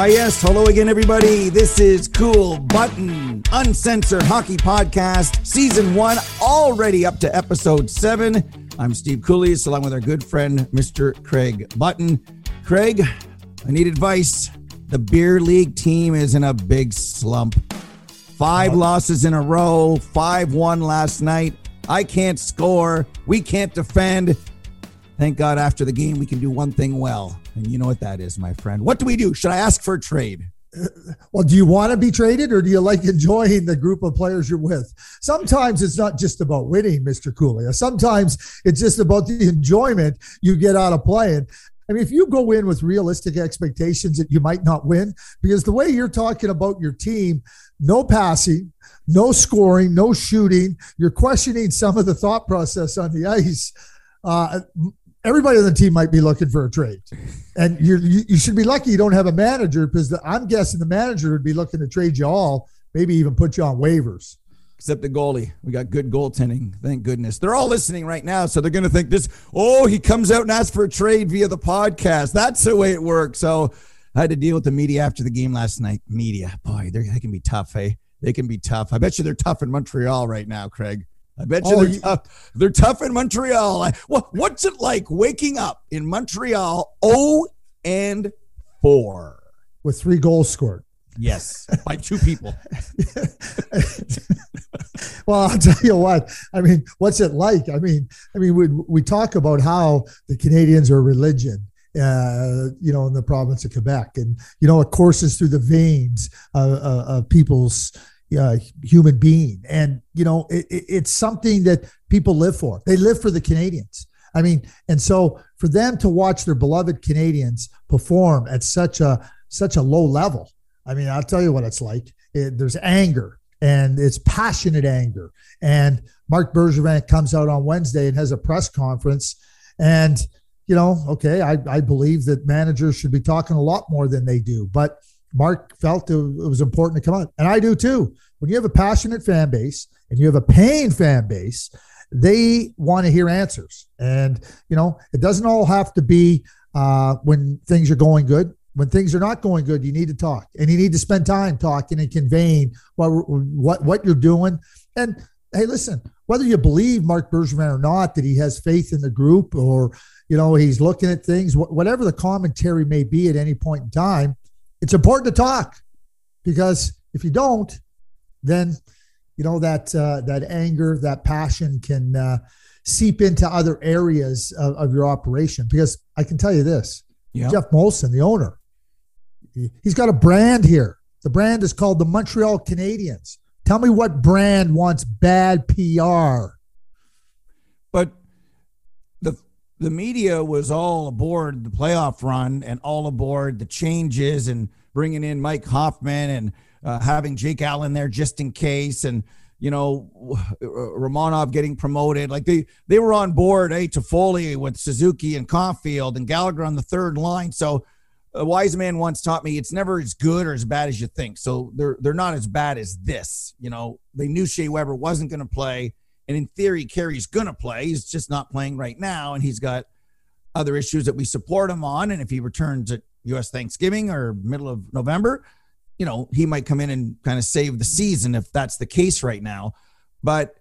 Ah, yes. Hello again, everybody. This is Cool Button, Uncensored Hockey Podcast, Season 1, already up to Episode 7. I'm Steve Cooley, along with our good friend, Mr. Craig Button. Craig, I need advice. The beer league team is in a big slump. 5 losses in a row, 5-1 last night. I can't score. We can't defend. Thank God after the game, we can do one thing well. And you know what that is, my friend. What do we do? Should I ask for a trade? Well, do you want to be traded or do you like enjoying the group of players you're with? Sometimes it's not just about winning, Mr. Cooley. Sometimes it's just about the enjoyment you get out of playing. I mean, if you go in with realistic expectations that you might not win, because the way you're talking about your team, no passing, no scoring, no shooting, you're questioning some of the thought process on the ice. Everybody on the team might be looking for a trade, and you should be lucky you don't have a manager, because I'm guessing the manager would be looking to trade you all, maybe even put you on waivers. Except the goalie. We got good goaltending. Thank goodness. They're all listening right now, so they're going to think this, he comes out and asks for a trade via the podcast. That's the way it works. So I had to deal with the media after the game last night. Media. Boy, they can be tough, eh? They can be tough. I bet you they're tough in Montreal right now, Craig. I bet you they're tough. They're tough in Montreal. What's it like waking up in Montreal 0-4? With 3 goals scored. Yes, by 2 people. Well, I'll tell you what. I mean, what's it like? I mean, we talk about how the Canadians are a religion, in the province of Quebec, and it courses through the veins of people's human being, and it's something that people live for. They live for the Canadians. I mean, and so for them to watch their beloved Canadians perform at such a low level. I mean, I'll tell you what it's like. There's anger, and it's passionate anger. And Marc Bergevin comes out on Wednesday and has a press conference. And, I believe that managers should be talking a lot more than they do. But Marc felt it was important to come out. And I do too. When you have a passionate fan base and you have a paying fan base, they want to hear answers. And, it doesn't all have to be when things are going good. When things are not going good, you need to talk, and you need to spend time talking and conveying what you're doing. And hey, listen, whether you believe Marc Bergevin or not, that he has faith in the group, or he's looking at things, whatever the commentary may be at any point in time, it's important to talk, because if you don't, then that anger, that passion can seep into other areas of your operation. Because I can tell you this, yep. Jeff Molson, the owner. He's got a brand here. The brand is called the Montreal Canadiens. Tell me what brand wants bad PR. But the media was all aboard the playoff run and all aboard the changes and bringing in Mike Hoffman and having Jake Allen there just in case, and Romanov getting promoted. Like they were on board, Toffoli with Suzuki and Caulfield and Gallagher on the third line. So a wise man once taught me it's never as good or as bad as you think. So they're not as bad as this. They knew Shea Weber wasn't going to play, and in theory, Carey's going to play. He's just not playing right now, and he's got other issues that we support him on. And if he returns at U.S. Thanksgiving or middle of November, he might come in and kind of save the season if that's the case right now. But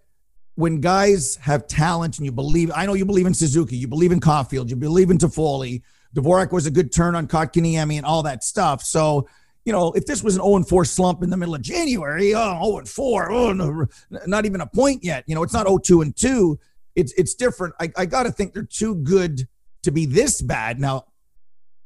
when guys have talent and you believe in Suzuki, you believe in Caulfield, you believe in Toffoli. Dvorak was a good turn on Kotkaniemi and all that stuff. So, if this was an 0-4 slump in the middle of January, 0-4, not even a point yet. It's not 0-2-2. It's different. I got to think they're too good to be this bad. Now,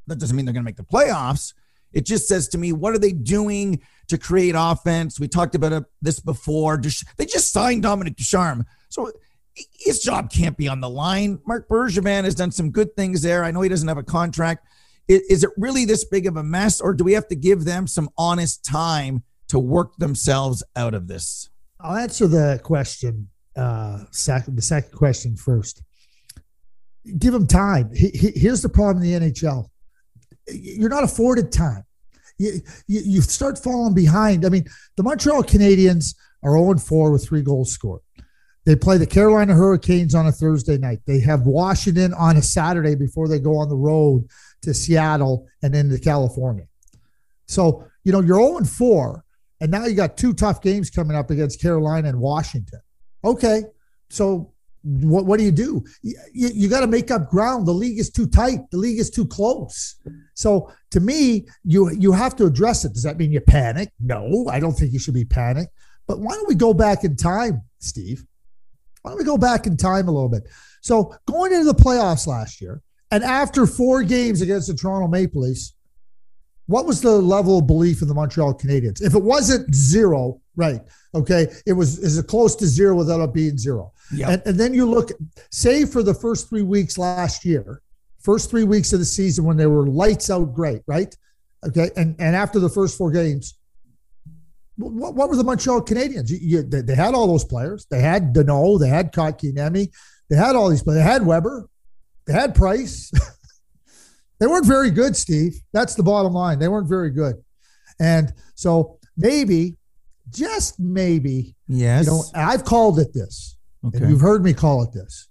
that doesn't mean they're going to make the playoffs. It just says to me, what are they doing to create offense? We talked about this before. They just signed Dominic Ducharme. So his job can't be on the line. Marc Bergevin has done some good things there. I know he doesn't have a contract. Is it really this big of a mess, or do we have to give them some honest time to work themselves out of this? I'll answer the question, the second question first. Give them time. Here's the problem in the NHL. You're not afforded time. You start falling behind. I mean, the Montreal Canadiens are 0-4 with 3 goals scored. They play the Carolina Hurricanes on a Thursday night. They have Washington on a Saturday before they go on the road to Seattle and into California. So, you know, you're 0-4, and now you got two tough games coming up against Carolina and Washington. Okay, so what do you do? You got to make up ground. The league is too tight. The league is too close. So to me, you have to address it. Does that mean you panic? No, I don't think you should be panicked. But why don't we go back in time, Steve? Why don't we go back in time a little bit? So going into the playoffs last year, and after four games against the Toronto Maple Leafs, what was the level of belief in the Montreal Canadiens? If it wasn't zero, right, okay, it was as close to zero without it being zero. Yep. And then you look, say for the first 3 weeks last year, first 3 weeks of the season when they were lights out great, right? Okay, and after the first four games, what were the Montreal Canadiens? They had all those players. They had Danault. They had Kotkaniemi. They had all these players. They had Weber. They had Price. They weren't very good, Steve. That's the bottom line. They weren't very good. And so maybe, just maybe, yes, you know, I've called it this. Okay. And you've heard me call it this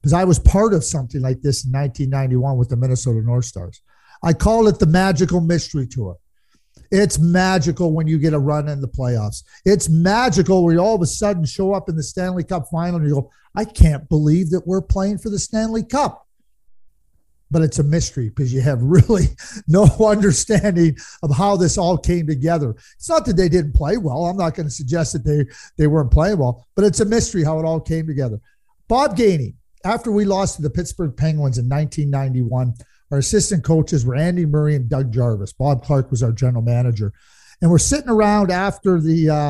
because I was part of something like this in 1991 with the Minnesota North Stars. I call it the magical mystery tour. It's magical when you get a run in the playoffs. It's magical where you all of a sudden show up in the Stanley Cup final and you go, I can't believe that we're playing for the Stanley Cup. But it's a mystery because you have really no understanding of how this all came together. It's not that they didn't play well. I'm not going to suggest that they weren't playing well, but it's a mystery how it all came together. Bob Gainey, after we lost to the Pittsburgh Penguins in 1991, our assistant coaches were Andy Murray and Doug Jarvis. Bob Clark was our general manager. And we're sitting around after the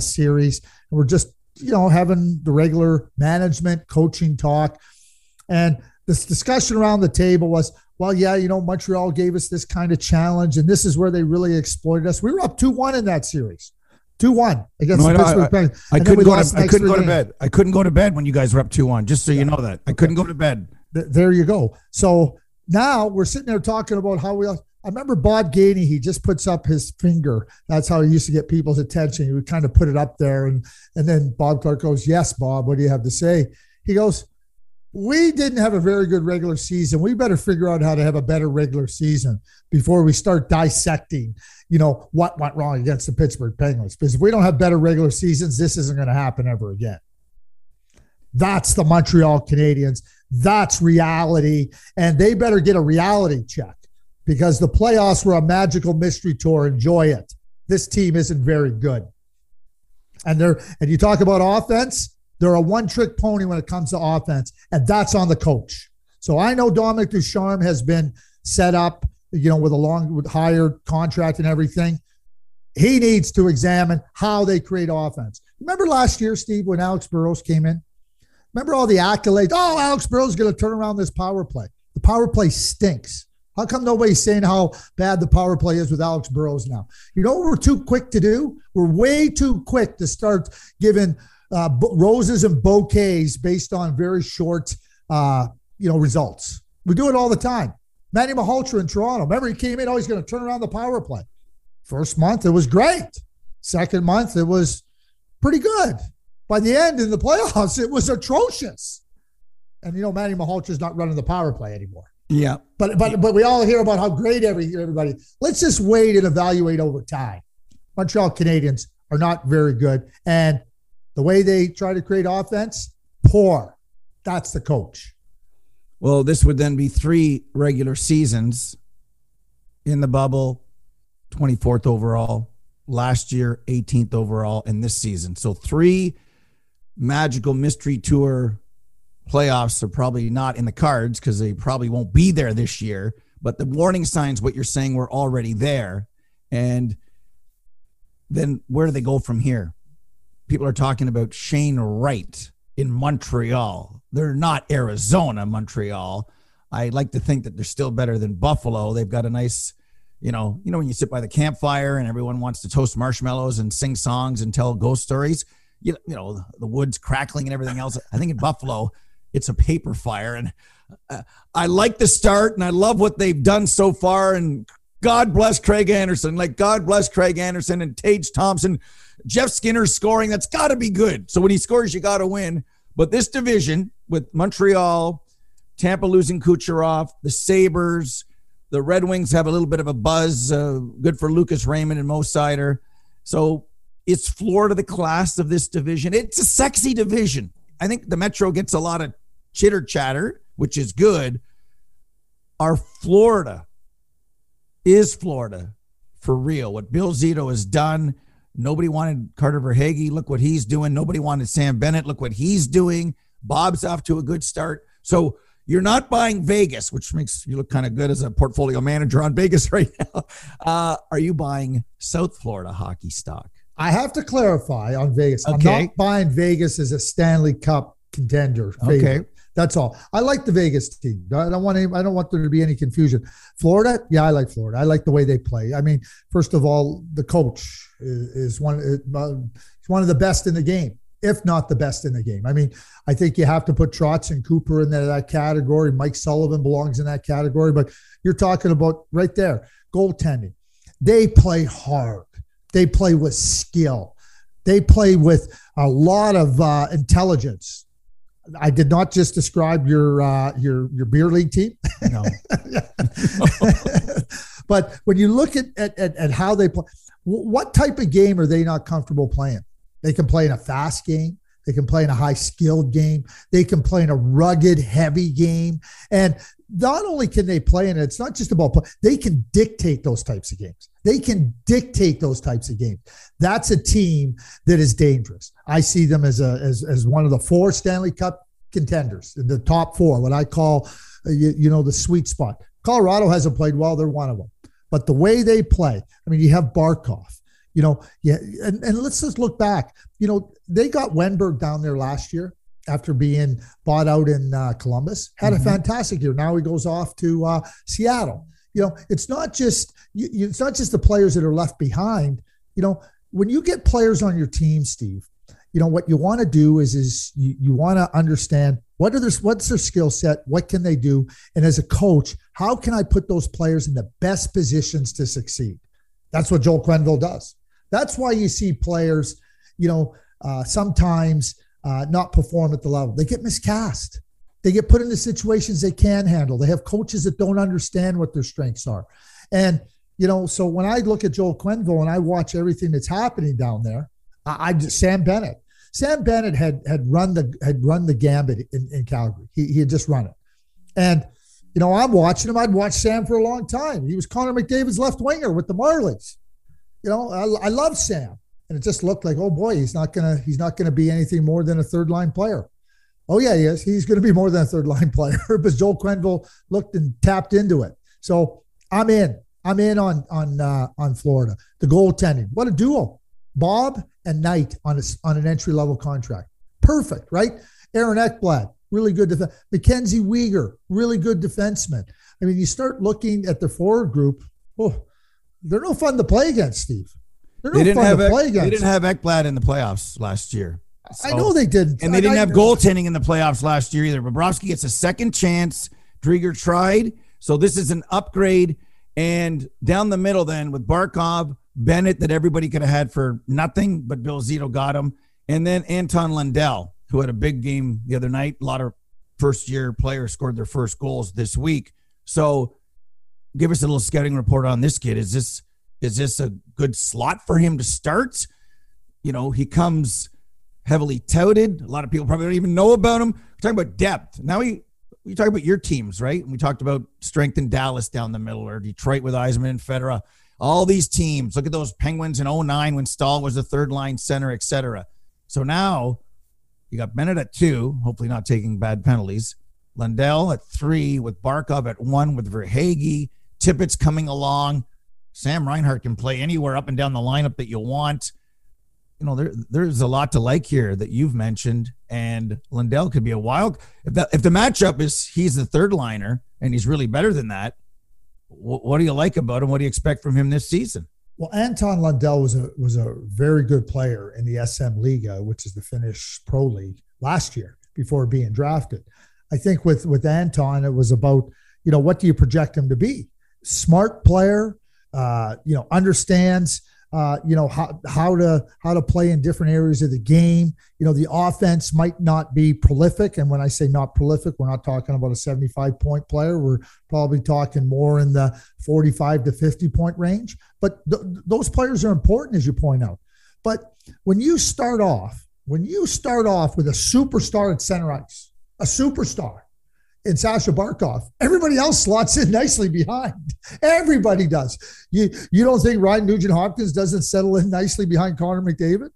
series, and we're just, you know, having the regular management coaching talk. And this discussion around the table was, well, yeah, you know, Montreal gave us this kind of challenge, and this is where they really exploited us. We were up 2-1 in that series, 2-1 against the Pittsburgh Penguins. I couldn't go to bed. I couldn't go to bed when you guys were up 2-1, just so you know that. I couldn't go to bed. There you go. So now we're sitting there talking about how we – I remember Bob Gainey, he just puts up his finger. That's how he used to get people's attention. He would kind of put it up there, and then Bob Clark goes, yes, Bob, what do you have to say? He goes – we didn't have a very good regular season. We better figure out how to have a better regular season before we start dissecting, you know, what went wrong against the Pittsburgh Penguins. Because if we don't have better regular seasons, this isn't going to happen ever again. That's the Montreal Canadiens. That's reality. And they better get a reality check because the playoffs were a magical mystery tour. Enjoy it. This team isn't very good. And you talk about offense. They're a one-trick pony when it comes to offense, and that's on the coach. So I know Dominic Ducharme has been set up, you know, with higher contract and everything. He needs to examine how they create offense. Remember last year, Steve, when Alex Burrows came in? Remember all the accolades? Oh, Alex Burrows is going to turn around this power play. The power play stinks. How come nobody's saying how bad the power play is with Alex Burrows now? You know what we're too quick to do? We're way too quick to start giving – roses and bouquets based on very short, results. We do it all the time. Manny Malhotra in Toronto. Remember he came in, he's going to turn around the power play. First month, it was great. Second month, it was pretty good. By the end in the playoffs, it was atrocious. And, you know, Manny Malhotra's not running the power play anymore. Yeah. But we all hear about how great everybody. Let's just wait and evaluate over time. Montreal Canadiens are not very good. And the way they try to create offense, poor. That's the coach. Well, this would then be three regular seasons in the bubble, 24th overall, last year, 18th overall, and this season. So three magical mystery tour playoffs are probably not in the cards because they probably won't be there this year. But the warning signs, what you're saying, were already there. And then where do they go from here? People are talking about Shane Wright in Montreal. They're not Arizona, Montreal. I like to think that they're still better than Buffalo. They've got a nice, you know, when you sit by the campfire and everyone wants to toast marshmallows and sing songs and tell ghost stories, you know, the woods crackling and everything else. I think in Buffalo, it's a paper fire. And I like the start and I love what they've done so far. And God bless Craig Anderson. Like, God bless Craig Anderson and Tage Thompson. Jeff Skinner's scoring. That's got to be good. So when he scores, you got to win. But this division with Montreal, Tampa losing Kucherov, the Sabres, The Red Wings have a little bit of a buzz, good for Lucas Raymond and Mo Seider. So it's Florida, the class of this division. It's a sexy division. I think the Metro gets a lot of chitter chatter, which is good. Our Florida is Florida for real. What Bill Zito has done, nobody wanted Carter Verhaeghe. Look what he's doing. Nobody wanted Sam Bennett. Look what he's doing. Bob's off to a good start. So you're not buying Vegas, which makes you look kind of good as a portfolio manager on Vegas right now. Are you buying South Florida hockey stock? I have to clarify on Vegas. Okay. I'm not buying Vegas as a Stanley Cup contender. Favorite. Okay. That's all. I like the Vegas team. I don't want there to be any confusion. Florida, yeah, I like Florida. I like the way they play. I mean, first of all, the coach is one of the best in the game, if not the best in the game. I mean, I think you have to put Trotz and Cooper in that category. Mike Sullivan belongs in that category. But you're talking about right there, goaltending. They play hard. They play with skill. They play with a lot of intelligence. I did not just describe your beer league team. No. But when you look at how they play, what type of game are they not comfortable playing? They can play in a fast game. They can play in a high-skilled game. They can play in a rugged, heavy game. And not only can they play in it, it's not just about play. They can dictate those types of games. They can dictate those types of games. That's a team that is dangerous. I see them as one of the four Stanley Cup contenders, the top four, what I call, the sweet spot. Colorado hasn't played well. They're one of them. But the way they play, I mean, you have Barkov. And let's just look back. They got Wenberg down there last year after being bought out in Columbus. Had a fantastic year. Now he goes off to Seattle. It's not just the players that are left behind. When you get players on your team, Steve, what you want to do is you want to understand what's their skill set, what can they do, and as a coach, how can I put those players in the best positions to succeed? That's what Joel Quenneville does. That's why you see players, sometimes not perform at the level. They get miscast. They get put into situations they can't handle. They have coaches that don't understand what their strengths are. And, so when I look at Joel Quenneville and I watch everything that's happening down there, Sam Bennett had run the gambit in Calgary. He had just run it. And, I'm watching him. I'd watched Sam for a long time. He was Connor McDavid's left winger with the Marlies. I love Sam. And it just looked like, oh boy, he's not gonna be anything more than a third line player. Oh yeah, he is. He's gonna be more than a third line player. But Joel Quenneville looked and tapped into it. So I'm in. I'm in on Florida. The goaltending. What a duo. Bob and Knight on an entry level contract. Perfect, right? Aaron Ekblad. Really good defense. Mackenzie Weegar, really good defenseman. I mean, you start looking at the forward group. Oh, they're no fun to play against, Steve. They didn't have Ekblad in the playoffs last year. So, I know they didn't. And they didn't have goaltending in the playoffs last year either. Bobrovsky gets a second chance. Drieger tried. So this is an upgrade. And down the middle then with Barkov, Bennett, that everybody could have had for nothing, but Bill Zito got him. And then Anton Lundell, who had a big game the other night. A lot of first-year players scored their first goals this week. So give us a little scouting report on this kid. Is this a good slot for him to start? He comes heavily touted. A lot of people probably don't even know about him. We're talking about depth. Now we talk about your teams, right? And we talked about strength in Dallas down the middle or Detroit with Eisman and Fedora. All these teams. Look at those Penguins in 2009 when Stahl was the third-line center, et cetera. So now – you got Bennett at 2, hopefully not taking bad penalties. Lundell at 3 with Barkov at 1 with Verhaeghe. Tippett's coming along. Sam Reinhart can play anywhere up and down the lineup that you want. There's a lot to like here that you've mentioned, and Lundell could be a wild. If the matchup is he's the third liner and he's really better than that, what do you like about him? What do you expect from him this season? Well, Anton Lundell was a very good player in the SM Liga, which is the Finnish Pro League, last year before being drafted. I think with Anton, it was about, what do you project him to be? Smart player, understands you know, how to play in different areas of the game. You know, the offense might not be prolific. And when I say not prolific, we're not talking about a 75-point player. We're probably talking more in the 45 to 50-point range. But those players are important, as you point out. But when you start off with a superstar at center ice, a superstar in Sasha Barkov, everybody else slots in nicely behind. Everybody does. You don't think Ryan Nugent Hopkins doesn't settle in nicely behind Connor McDavid?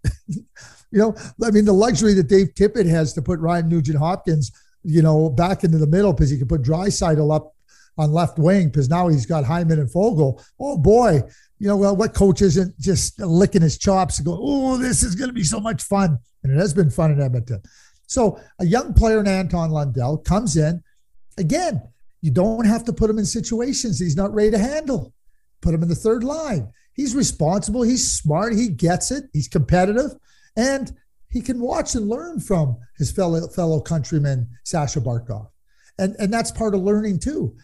You know, I mean, the luxury that Dave Tippett has to put Ryan Nugent Hopkins, you know, back into the middle because he can put Draisaitl up on left wing because now he's got Hyman and Foegele. Oh, boy. You know, well, what coach isn't just licking his chops and going, oh, this is going to be so much fun. And it has been fun in Edmonton. So a young player in Anton Lundell comes in. Again, you don't have to put him in situations he's not ready to handle. Put him in the third line. He's responsible. He's smart. He gets it. He's competitive. And he can watch and learn from his fellow countryman, Sasha Barkov. And that's part of learning, too.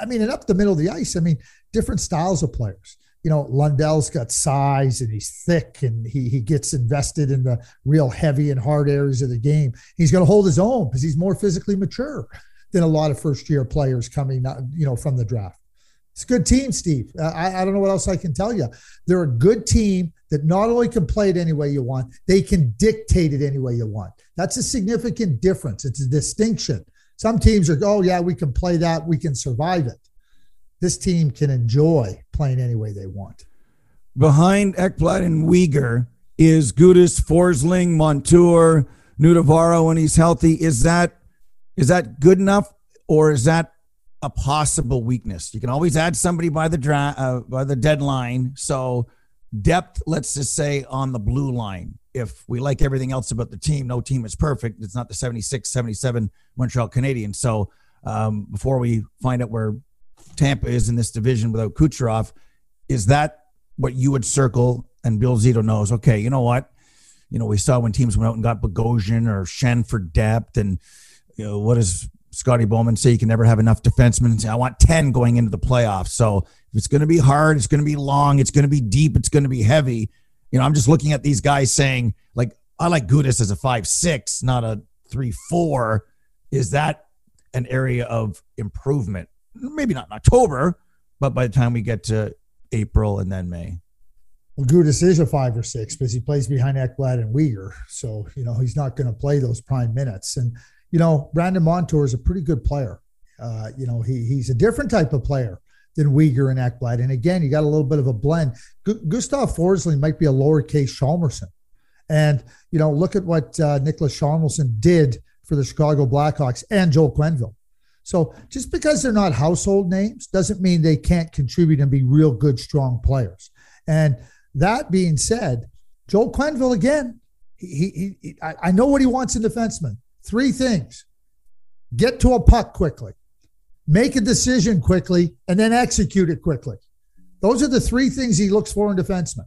I mean, and up the middle of the ice, I mean, different styles of players. You know, Lundell's got size and he's thick and he gets invested in the real heavy and hard areas of the game. He's going to hold his own because he's more physically mature than a lot of first-year players coming, you know, from the draft. It's a good team, Steve. I don't know what else I can tell you. They're a good team that not only can play it any way you want, they can dictate it any way you want. That's a significant difference. It's a distinction. Some teams are, oh, yeah, we can play that. We can survive it. This team can enjoy playing any way they want. Behind Ekblad and Weegar is Gudas, Forsling, Montour, Nudavaro when he's healthy. Is that good enough, or is that a possible weakness? You can always add somebody by the draft, by the deadline. So depth, let's just say, on the blue line. If we like everything else about the team, no team is perfect. It's not the 76, 77 Montreal Canadiens. So before we find out where Tampa is in this division without Kucherov, is that what you would circle? And Bill Zito knows, okay, you know what? You know, we saw when teams went out and got Bogosian or Schenn for depth, and you know, what does Scotty Bowman say? You can never have enough defensemen. I want 10 going into the playoffs. So it's going to be hard. It's going to be long. It's going to be deep. It's going to be heavy. You know, I'm just looking at these guys saying, like, I like Gudas as a 5'6", not a 3'4". Is that an area of improvement? Maybe not in October, but by the time we get to April and then May. Well, Gudas is a 5 or 6 because he plays behind Ekblad and Weegar. So, you know, he's not going to play those prime minutes. And, you know, Brandon Montour is a pretty good player. You know, he's a different type of player than Weegar and Ekblad. And again, you got a little bit of a blend. Gustav Forsling might be a lowercase Chalmerson. And, you know, look at what Nicklas Chalmerson did for the Chicago Blackhawks and Joel Quenneville. So just because they're not household names doesn't mean they can't contribute and be real good, strong players. And that being said, Joel Quenneville, again, I know what he wants in defensemen. 3 things: get to a puck quickly, make a decision quickly, and then execute it quickly. Those are the 3 things he looks for in defensemen.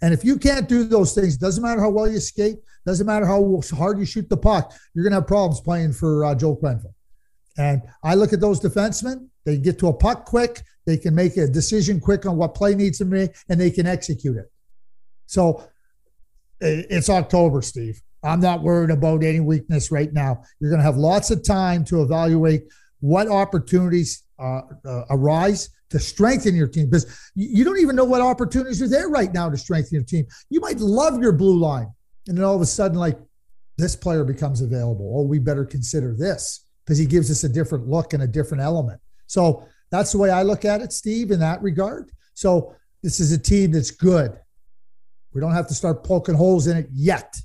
And if you can't do those things, doesn't matter how well you skate, doesn't matter how hard you shoot the puck, you're going to have problems playing for Joel Quenneville. And I look at those defensemen, they get to a puck quick, they can make a decision quick on what play needs to be made, and they can execute it. So it's October, Steve. I'm not worried about any weakness right now. You're going to have lots of time to evaluate what opportunities arise to strengthen your team, because you don't even know what opportunities are there right now to strengthen your team. You might love your blue line, and then all of a sudden, like, this player becomes available. Oh, we better consider this because he gives us a different look and a different element. So that's the way I look at it, Steve, in that regard. So this is a team that's good. We don't have to start poking holes in it yet.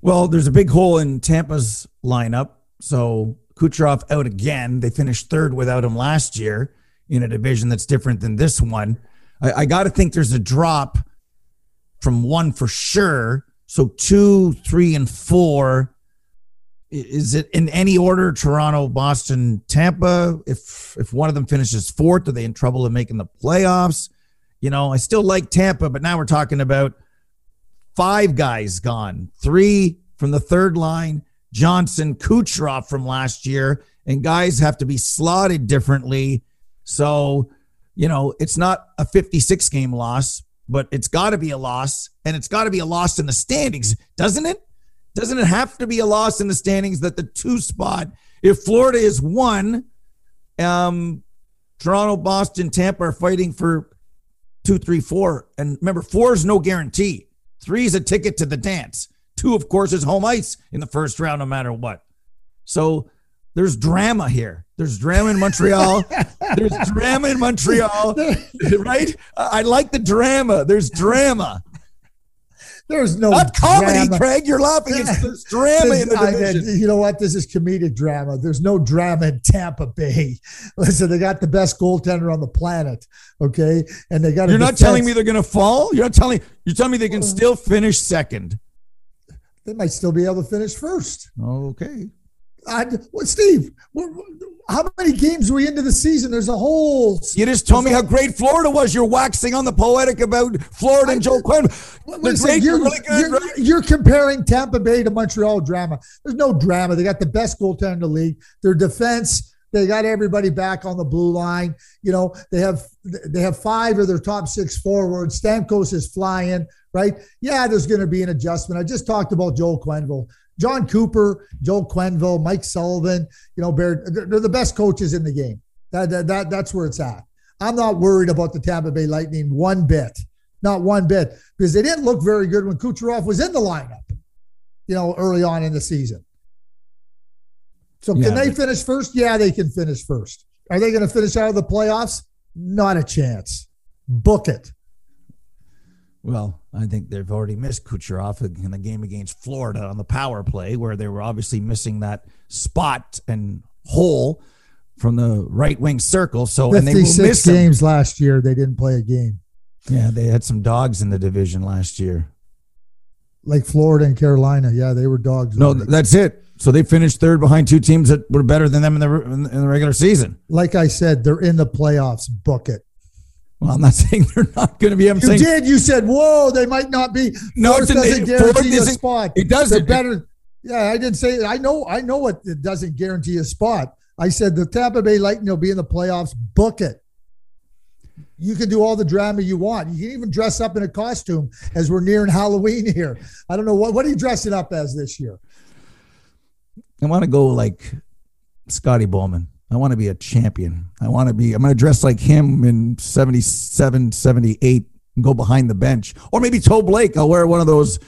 Well, there's a big hole in Tampa's lineup. So Kucherov out again. They finished third without him last year in a division that's different than this one. I got to think there's a drop from 1 for sure. So 2, 3, and 4. Is it in any order? Toronto, Boston, Tampa. If one of them finishes fourth, are they in trouble of making the playoffs? You know, I still like Tampa, but now we're talking about 5 guys gone, 3 from the third line, Johnson, Kucherov from last year, and guys have to be slotted differently. So, you know, it's not a 56-game loss, but it's got to be a loss, and it's got to be a loss in the standings, doesn't it? Doesn't it have to be a loss in the standings that the two spot, if Florida is one, Toronto, Boston, Tampa are fighting for 2, 3, 4. And remember, 4 is no guarantee. 3 is a ticket to the dance. 2, of course, is home ice in the first round, no matter what. So there's drama here. There's drama in Montreal. There's drama in Montreal, right? I like the drama. There's drama. There's no not comedy, drama. Craig. You're laughing. There's drama in the division. You know what? This is comedic drama. There's no drama in Tampa Bay. Listen, they got the best goaltender on the planet. Okay, and they got. You're not telling me they're going to fall. You're not telling. You're telling me they can still finish second. They might still be able to finish first. Okay. Steve, how many games are we into the season? There's a whole... You just told me how great Florida was. You're waxing on the poetic about Florida and Joel Quenneville. You're comparing Tampa Bay to Montreal drama. There's no drama. They got the best goaltender in the league. Their defense, they got everybody back on the blue line. You know, they have 5 of their top 6 forwards. Stamkos is flying, right? Yeah, there's going to be an adjustment. I just talked about Joel Quenneville. John Cooper, Joel Quenneville, Mike Sullivan, you know, Baird, they're the best coaches in the game. That's where it's at. I'm not worried about the Tampa Bay Lightning one bit, not one bit, because they didn't look very good when Kucherov was in the lineup, you know, early on in the season. So can they finish first? Yeah, they can finish first. Are they going to finish out of the playoffs? Not a chance. Book it. Well, I think they've already missed Kucherov in the game against Florida on the power play, where they were obviously missing that spot and hole from the right wing circle. So, and they will miss games last year. They didn't play a game. Yeah, they had some dogs in the division last year, like Florida and Carolina. Yeah, they were dogs. No, that's it. So they finished third behind 2 teams that were better than them in the regular season. Like I said, they're in the playoffs. Book it. Well, I'm not saying they're not going to be. You said, whoa, they might not be. No, it doesn't guarantee a spot. It doesn't. Better. Yeah, I didn't say it. I know what it doesn't guarantee a spot. I said the Tampa Bay Lightning will be in the playoffs. Book it. You can do all the drama you want. You can even dress up in a costume as we're nearing Halloween here. I don't know. What are you dressing up as this year? I want to go like Scotty Bowman. I want to be a champion. I'm going to dress like him in 77, 78 and go behind the bench. Or maybe Toe Blake. I'll wear one of those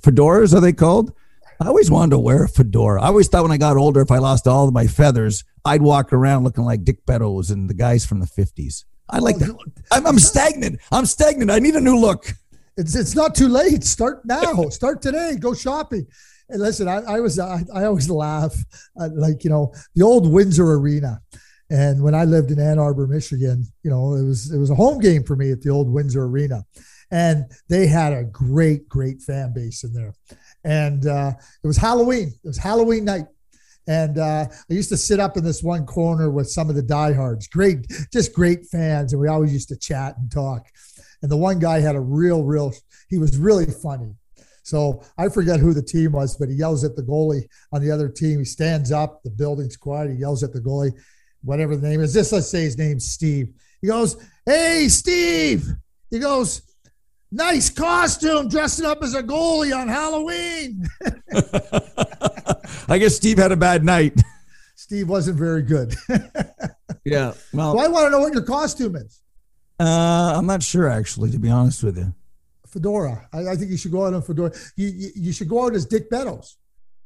fedoras, are they called? I always wanted to wear a fedora. I always thought when I got older, if I lost all of my feathers, I'd walk around looking like Dick Beddoes and the guys from the 50s. I like that. I'm stagnant. I'm stagnant. I need a new look. It's not too late. Start now. Start today. Go shopping. And listen, I always laugh at, like, you know, the old Windsor Arena. And when I lived in Ann Arbor, Michigan, you know, it was a home game for me at the old Windsor Arena. And they had a great, great fan base in there. And it was Halloween. It was Halloween night. And I used to sit up in this one corner with some of the diehards, great fans. And we always used to chat and talk. And the one guy had he was really funny. So I forget who the team was, but he yells at the goalie on the other team. He stands up, the building's quiet. He yells at the goalie, whatever the name is. Let's say his name's Steve. He goes, "Hey, Steve." He goes, "Nice costume, dressing up as a goalie on Halloween." I guess Steve had a bad night. Steve wasn't very good. Yeah. Well, I want to know what your costume is. I'm not sure, actually, to be honest with you. Fedora. I think you should go out on fedora. You should go out as Dick Beddoes.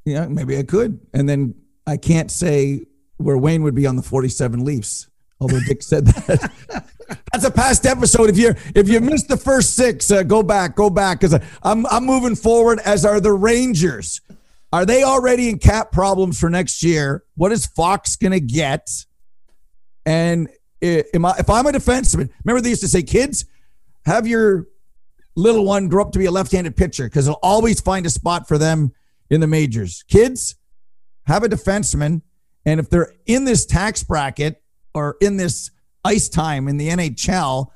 Yeah, maybe I could. And then I can't say where Wayne would be on the 47 Leafs, although Dick said that. That's a past episode. If you missed the first 6, go back, because I'm moving forward. As are the Rangers. Are they already in cap problems for next year? What is Fox gonna get? And if I'm a defenseman, remember they used to say, kids, have your little one grow up to be a left-handed pitcher, because they'll always find a spot for them in the majors. Kids, have a defenseman, and if they're in this tax bracket or in this ice time in the NHL,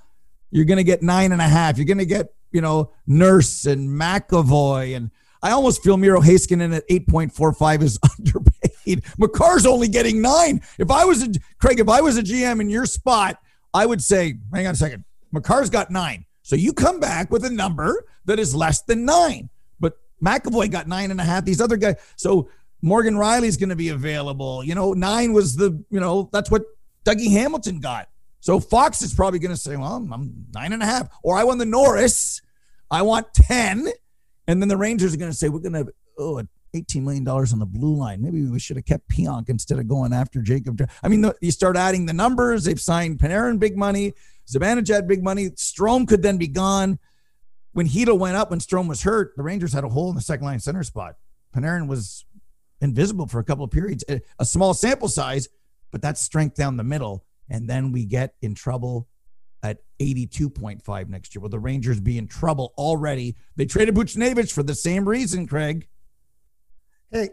you're going to get 9.5. You're going to get, you know, Nurse and McAvoy, and I almost feel Miro Heiskanen at 8.45 is underpaid. McCarr's only getting 9. If I was a GM in your spot, I would say, hang on a second, McCarr's got 9. So you come back with a number that is less than 9. But McAvoy got 9.5. These other guys. So Morgan Riley's going to be available. 9 was the, that's what Dougie Hamilton got. So Fox is probably going to say, well, I'm 9.5. Or I won the Norris. I want 10. And then the Rangers are going to say, we're going to have $18 million on the blue line. Maybe we should have kept Pionk instead of going after Jacob. I mean, you start adding the numbers. They've signed Panarin, big money. Zibanejad, big money. Strome could then be gone. When Hedl went up, when Strome was hurt, the Rangers had a hole in the second line center spot. Panarin was invisible for a couple of periods. A small sample size, but that's strength down the middle. And then we get in trouble at 82.5 next year. Will the Rangers be in trouble already? They traded Buchnevich for the same reason, Craig. Hey,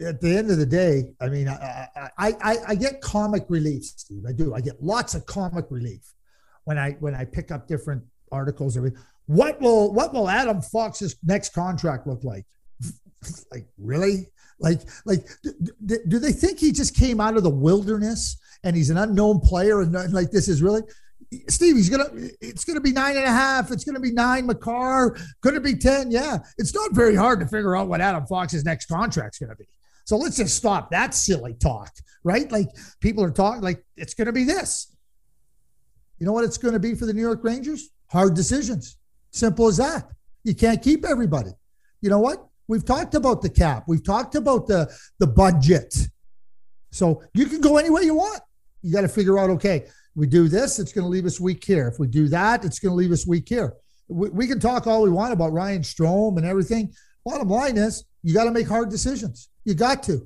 at the end of the day, I mean, I get comic relief, Steve. I do. I get lots of comic relief when I pick up different articles. What will Adam Fox's next contract look like? Like, really? Like, do they think he just came out of the wilderness and he's an unknown player and like this is really? Steve, it's going to be 9.5. It's going to be 9 Makar. Could it be 10? Yeah. It's not very hard to figure out what Adam Fox's next contract's going to be. So let's just stop that silly talk, right? Like people are talking like it's going to be this. You know what it's going to be for the New York Rangers? Hard decisions. Simple as that. You can't keep everybody. You know what? We've talked about the cap. We've talked about the budget. So you can go any way you want. You got to figure out, okay, we do this, it's going to leave us weak here. If we do that, it's going to leave us weak here. We can talk all we want about Ryan Strome and everything. Bottom line is you got to make hard decisions. You got to.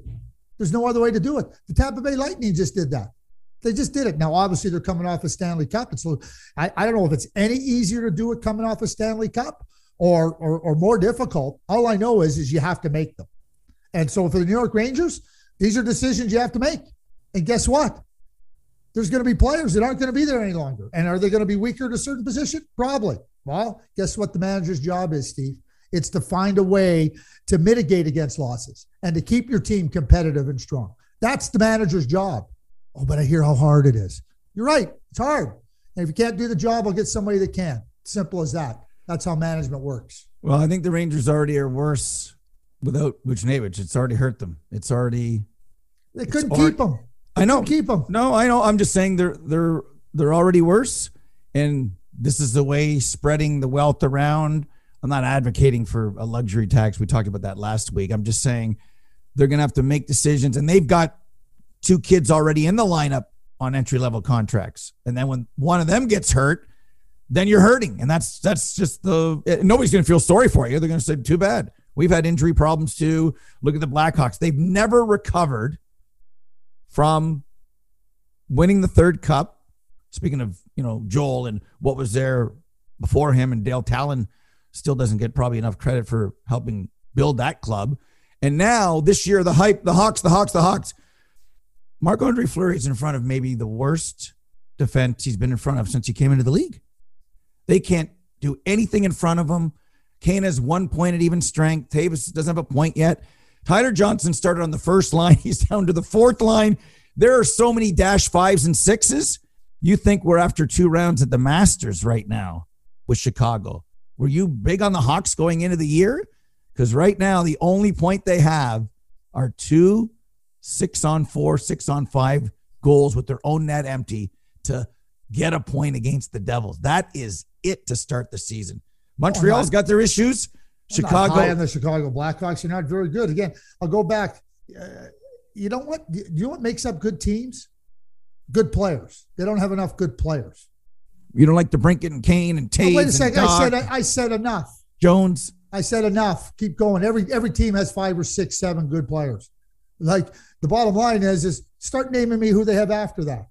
There's no other way to do it. The Tampa Bay Lightning just did that. They just did it. Now, obviously, they're coming off a Stanley Cup. So I don't know if it's any easier to do it coming off a Stanley Cup or more difficult. All I know is you have to make them. And so for the New York Rangers, these are decisions you have to make. And guess what? There's going to be players that aren't going to be there any longer. And are they going to be weaker at a certain position? Probably. Well, guess what the manager's job is, Steve? It's to find a way to mitigate against losses and to keep your team competitive and strong. That's the manager's job. Oh, but I hear how hard it is. You're right. It's hard. And if you can't do the job, I'll get somebody that can. Simple as that. That's how management works. Well, I think the Rangers already are worse without Buchnevich. It's already hurt them. It's already... They couldn't keep him. I know. Keep them. No, I know. I'm just saying they're already worse, and this is the way spreading the wealth around. I'm not advocating for a luxury tax. We talked about that last week. I'm just saying they're going to have to make decisions, and they've got 2 kids already in the lineup on entry-level contracts. And then when one of them gets hurt, then you're hurting, and that's just nobody's going to feel sorry for you. They're going to say, too bad. We've had injury problems too. Look at the Blackhawks. They've never recovered from winning the 3rd cup. Speaking of, Joel and what was there before him, and Dale Talon still doesn't get probably enough credit for helping build that club. And now this year, the hype, the Hawks. Marc-Andre Fleury's in front of maybe the worst defense he's been in front of since he came into the league. They can't do anything in front of him. Kane has 1 point at even strength. Taves doesn't have a point yet. Tyler Johnson started on the 1st line. He's down to the 4th line. There are so many -5s and -6s. You think we're after 2 rounds at the Masters right now with Chicago. Were you big on the Hawks going into the year? Because right now, the only point they have are 2 6-on-4, 6-on-5 goals with their own net empty to get a point against the Devils. That is it to start the season. Montreal's got their issues. Chicago and the Chicago Blackhawks are not very good. Again, I'll go back. You know what? Do you know what makes up good teams? Good players. They don't have enough good players. You don't like DeBrincat and Kane and Taves. Wait a second. I said enough. Jones. I said enough. Keep going. Every team has 5 or 6, 7 good players. Like the bottom line is start naming me who they have after that.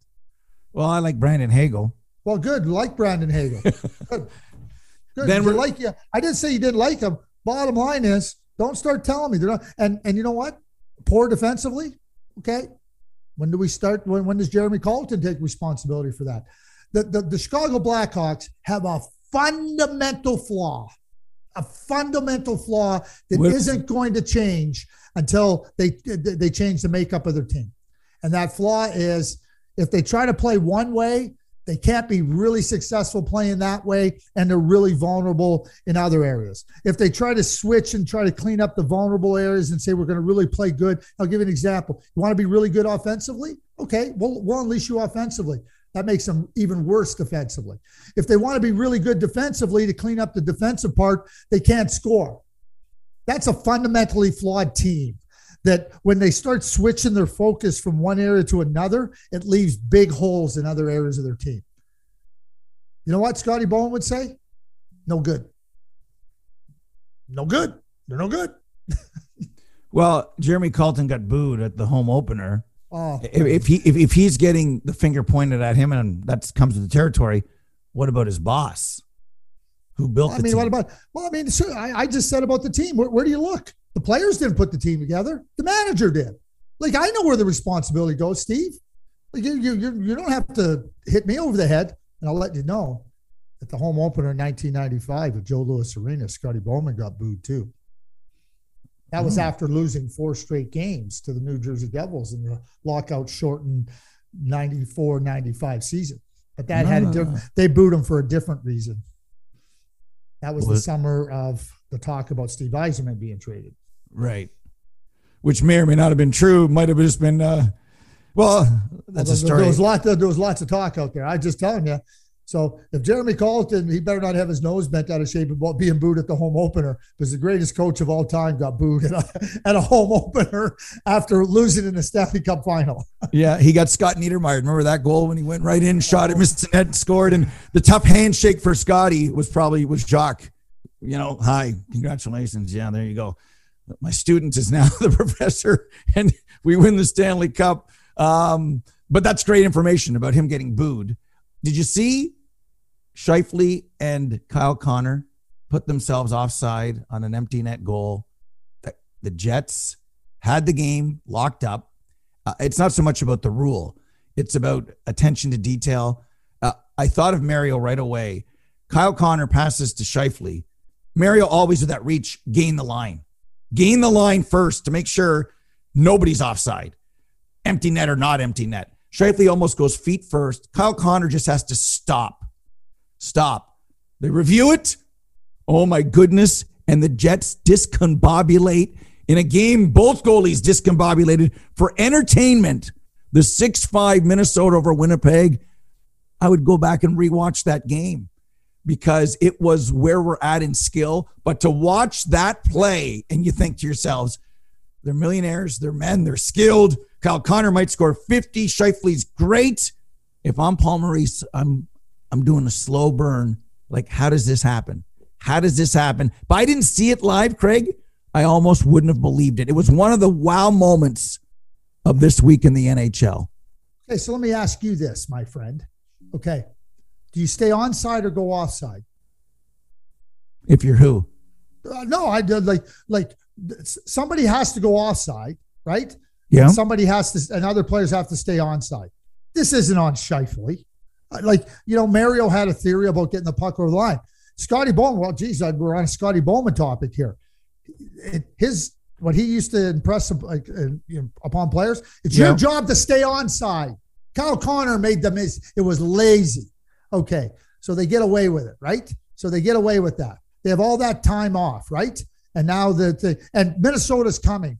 Well, I like Brandon Hagel. Well, good. Like Brandon Hagel. Good. Good. Then you. I didn't say you didn't like him. Bottom line is, don't start telling me they're not. And you know what? Poor defensively. Okay. When do we start? When does Jeremy Colleton take responsibility for that? The Chicago Blackhawks have a fundamental flaw that isn't going to change until they change the makeup of their team. And that flaw is if they try to play one way, They can't be really successful playing that way, and they're really vulnerable in other areas. If they try to switch and try to clean up the vulnerable areas and say, we're going to really play good. I'll give you an example. You want to be really good offensively? Okay, we'll unleash you offensively. That makes them even worse defensively. If they want to be really good defensively to clean up the defensive part, they can't score. That's a fundamentally flawed team. That when they start switching their focus from one area to another, it leaves big holes in other areas of their team. You know what Scotty Bowen would say? No good. No good. They're no good. Well, Jeremy Colleton got booed at the home opener. Oh. If he's getting the finger pointed at him, and that comes with the territory, what about his boss who built the team? I just said about the team. Where do you look? The players didn't put the team together. The manager did. Like, I know where the responsibility goes, Steve. Like, you don't have to hit me over the head. And I'll let you know, at the home opener in 1995 at Joe Louis Arena, Scotty Bowman got booed too. That was after losing 4 straight games to the New Jersey Devils in the lockout-shortened 94-95 season. But that had a different – they booed him for a different reason. That was the summer of the talk about Steve Yzerman being traded. Right. Which may or may not have been true. Might have just been, that's a story. There was lots of talk out there. I'm just telling you. So if Jeremy Colleton, he better not have his nose bent out of shape about being booed at the home opener, because the greatest coach of all time got booed at a home opener after losing in the Stanley Cup final. Yeah, he got Scott Niedermayer. Remember that goal when he went right in, shot it, missed the net, scored, and the tough handshake for Scotty was Jacques. You know, hi, congratulations. Yeah, there you go. My student is now the professor, and we win the Stanley Cup. But that's great information about him getting booed. Did you see Scheifele and Kyle Connor put themselves offside on an empty net goal? The Jets had the game locked up. It's not so much about the rule. It's about attention to detail. I thought of Mario right away. Kyle Connor passes to Scheifele. Mario always with that reach, gain the line first to make sure nobody's offside. Empty net or not empty net. Scheifele almost goes feet first. Kyle Connor just has to stop. They review it. Oh, my goodness. And the Jets discombobulate in a game. Both goalies discombobulated for entertainment. The 6-5 Minnesota over Winnipeg. I would go back and rewatch that game because it was where we're at in skill. But to watch that play, and you think to yourselves, they're millionaires, they're men, they're skilled. Kyle Connor might score 50. Scheifele's great. If I'm Paul Maurice, I'm doing a slow burn. Like, how does this happen? If I didn't see it live, Craig, I almost wouldn't have believed it. It was one of the wow moments of this week in the NHL. Okay, so let me ask you this, my friend. Okay, do you stay onside or go offside? If you're who? No, I did. Like somebody has to go offside, right? Yeah. And somebody has to, and other players have to stay onside. This isn't on Scheifele. Like, you know, Mario had a theory about getting the puck over the line. Scotty Bowman, well, geez, we're on a Scotty Bowman topic here. What he used to impress upon players, it's your job to stay onside. Kyle Connor made the miss. It was lazy. Okay, so they get away with it, right? So they get away with that. They have all that time off, right? And now and Minnesota's coming.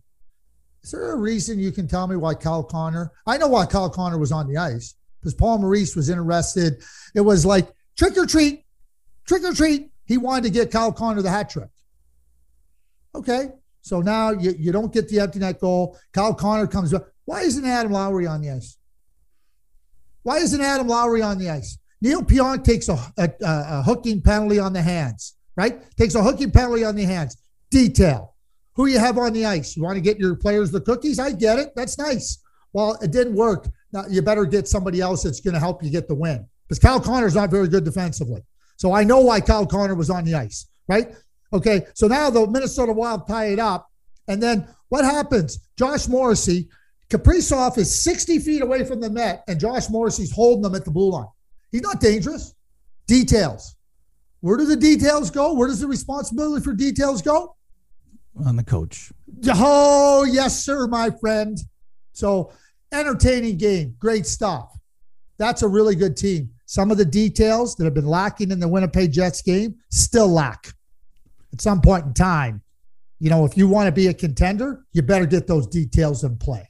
Is there a reason you can tell me why Kyle Connor? I know why Kyle Connor was on the ice. Because Paul Maurice was interested. It was like, trick or treat. He wanted to get Kyle Connor the hat trick. Okay, so now you don't get the empty net goal. Kyle Connor comes up. Why isn't Adam Lowry on the ice? Neil Pionk takes a hooking penalty on the hands, right? Detail. Who you have on the ice? You want to get your players the cookies? I get it. That's nice. Well, it didn't work. Now, you better get somebody else that's going to help you get the win. Because Kyle Connor's not very good defensively. So I know why Kyle Connor was on the ice, right? Okay, so now the Minnesota Wild tie it up. And then what happens? Josh Morrissey, Kaprizov is 60 feet away from the net, and Josh Morrissey's holding them at the blue line. He's not dangerous. Details. Where do the details go? Where does the responsibility for details go? On the coach. Oh, yes, sir, my friend. So... entertaining game. Great stuff. That's a really good team. Some of the details that have been lacking in the Winnipeg Jets game still lack. At some point in time, you know, if you want to be a contender, you better get those details in place.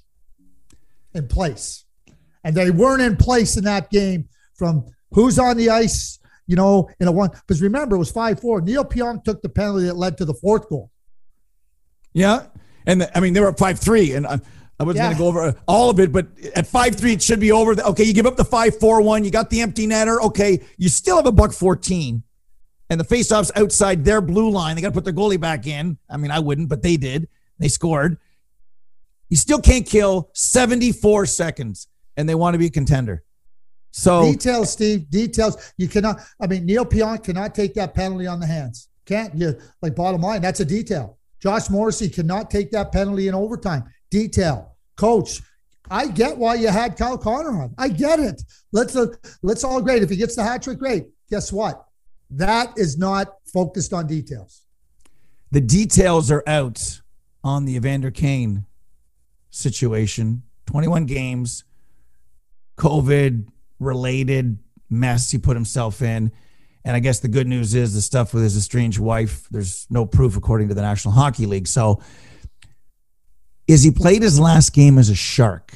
And they weren't in place in that game, from who's on the ice, you know, in a one. Because remember, it was 5-4. Neil Pionk took the penalty that led to the fourth goal. Yeah. And I mean, they were up 5-3. And I wasn't going to go over all of it, but at 5-3, it should be over. Okay, you give up the 5-4-1. You got the empty netter. Okay, you still have a $1.14. And the faceoff's outside their blue line. They got to put their goalie back in. I mean, I wouldn't, but they did. They scored. You still can't kill 74 seconds, and they want to be a contender. So details, Steve, details. You cannot, I mean, Neil Pionk cannot take that penalty on the hands. Can't you? Like, bottom line, that's a detail. Josh Morrissey cannot take that penalty in overtime. Detail. Coach, I get why you had Kyle Connor on. I get it. Let's all grade. If he gets the hat trick, great. Guess what? That is not focused on details. The details are out on the Evander Kane situation. 21 games, COVID-related mess he put himself in. And I guess the good news is the stuff with his estranged wife, there's no proof according to the National Hockey League. So is he played his last game as a Shark?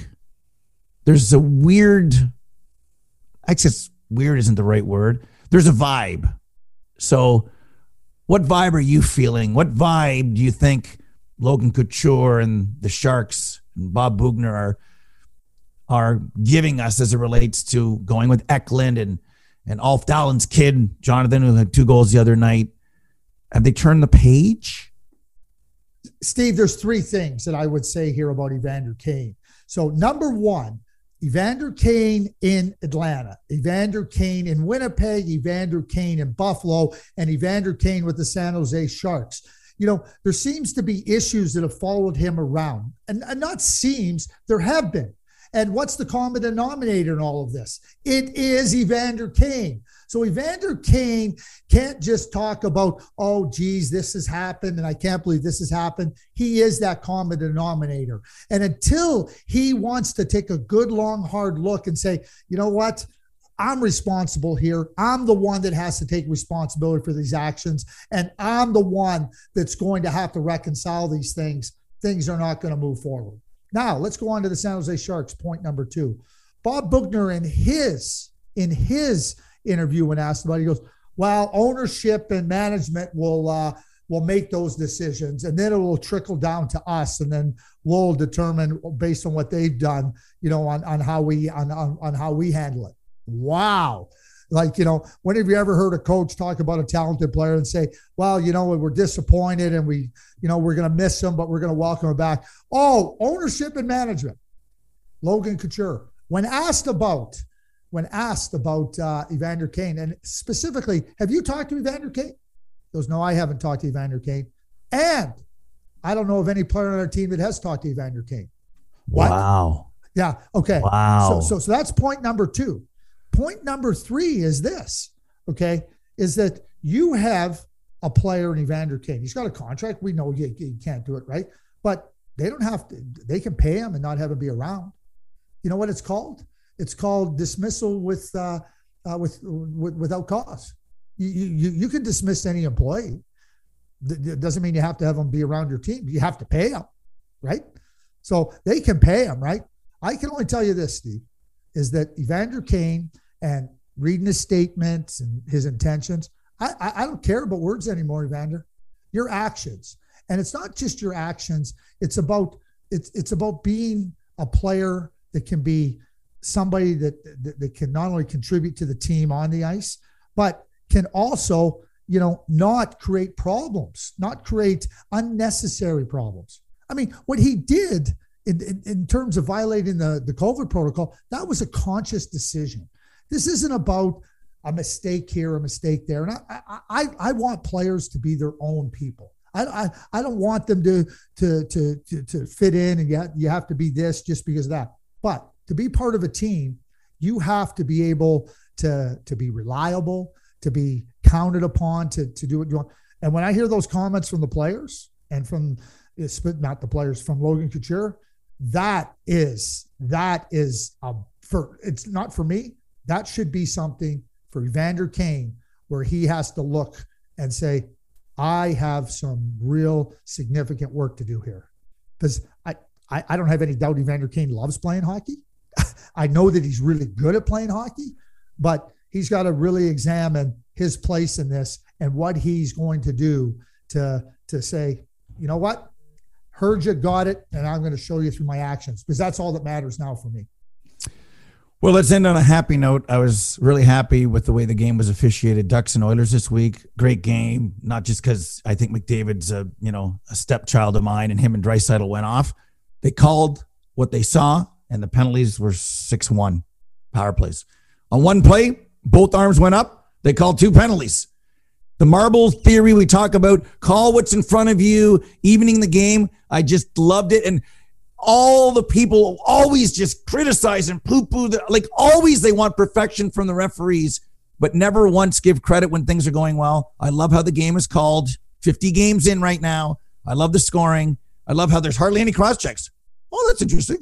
There's a weird, I guess weird isn't the right word. There's a vibe. So what vibe are you feeling? What vibe do you think Logan Couture and the Sharks and Bob Bugner are giving us as it relates to going with Eklund and Alf Dahlen's kid, Jonathan, who had 2 goals the other night? Have they turned the page? Steve, there's 3 things that I would say here about Evander Kane. So number one, Evander Kane in Atlanta, Evander Kane in Winnipeg, Evander Kane in Buffalo, and Evander Kane with the San Jose Sharks. You know, there seems to be issues that have followed him around. And not seems, there have been. And what's the common denominator in all of this? It is Evander Kane. So Evander Kane can't just talk about, oh, geez, this has happened, and I can't believe this has happened. He is that common denominator. And until he wants to take a good, long, hard look and say, you know what? I'm responsible here. I'm the one that has to take responsibility for these actions, and I'm the one that's going to have to reconcile these things. Things are not going to move forward. Now, let's go on to the San Jose Sharks, point number 2. Bob Bugner, in his interview when asked about it, he goes, well, ownership and management will make those decisions, and then it will trickle down to us, and then we'll determine based on what they've done, you know, on how we handle it. Wow. Like, you know, when have you ever heard a coach talk about a talented player and say, well, you know, we're disappointed and we, you know, we're going to miss him, but we're going to welcome him back. Oh, ownership and management. Logan Couture, when asked about Evander Kane, and specifically, have you talked to Evander Kane? He goes, no, I haven't talked to Evander Kane. And I don't know of any player on our team that has talked to Evander Kane. What? Wow. Yeah. Okay. Wow. So that's point number 2. Point number 3 is this, okay, is that you have a player in Evander Kane. He's got a contract. We know you can't do it, right? But they don't have to. They can pay him and not have him be around. You know what it's called? It's called dismissal without cause. You can dismiss any employee. It doesn't mean you have to have them be around your team. You have to pay them, right? So they can pay them, right? I can only tell you this, Steve, is that Evander Kane, and reading his statements and his intentions, I don't care about words anymore, Evander. Your actions, and it's not just your actions. It's about being a player that can be somebody that can not only contribute to the team on the ice, but can also, you know, not create problems, not create unnecessary problems. I mean, what he did in terms of violating the COVID protocol, that was a conscious decision. This isn't about a mistake here, a mistake there. And I want players to be their own people. I don't want them to fit in and you have to be this just because of that. But to be part of a team, you have to be able to be reliable, to be counted upon, to do what you want. And when I hear those comments from the players and from Logan Couture, that is for, it's not for me. That should be something for Evander Kane where he has to look and say, I have some real significant work to do here. Because I don't have any doubt Evander Kane loves playing hockey. I know that he's really good at playing hockey, but he's got to really examine his place in this and what he's going to do to say, you know what, heard you, got it, and I'm going to show you through my actions, because that's all that matters now for me. Well, let's end on a happy note. I was really happy with the way the game was officiated. Ducks and Oilers this week. Great game, not just because I think McDavid's a stepchild of mine and him and Draisaitl went off. They called what they saw, and the penalties were 6-1 power plays. On one play, both arms went up. They called two penalties. The marble theory we talk about, call what's in front of you, evening the game. I just loved it. And all the people always just criticize and poo-poo. Like, always they want perfection from the referees, but never once give credit when things are going well. I love how the game is called. 50 games in right now. I love the scoring. I love how there's hardly any cross-checks. Oh, that's interesting.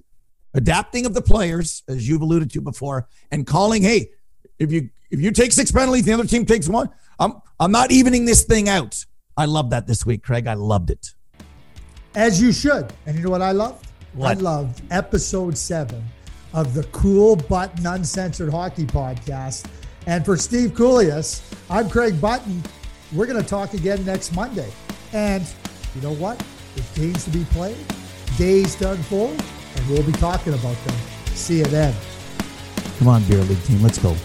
Adapting of the players, as you've alluded to before, and calling, hey, if you take six penalties, the other team takes one. I'm not evening this thing out. I love that this week, Craig. I loved it. As you should. And you know what I loved? What? I loved episode 7 of the Cool Button Uncensored Hockey Podcast. And for Steve Coolius, I'm Craig Button. We're going to talk again next Monday. And you know what? There's games to be played, days to unfold, and we'll be talking about them. See you then. Come on, Beer League team. Let's go.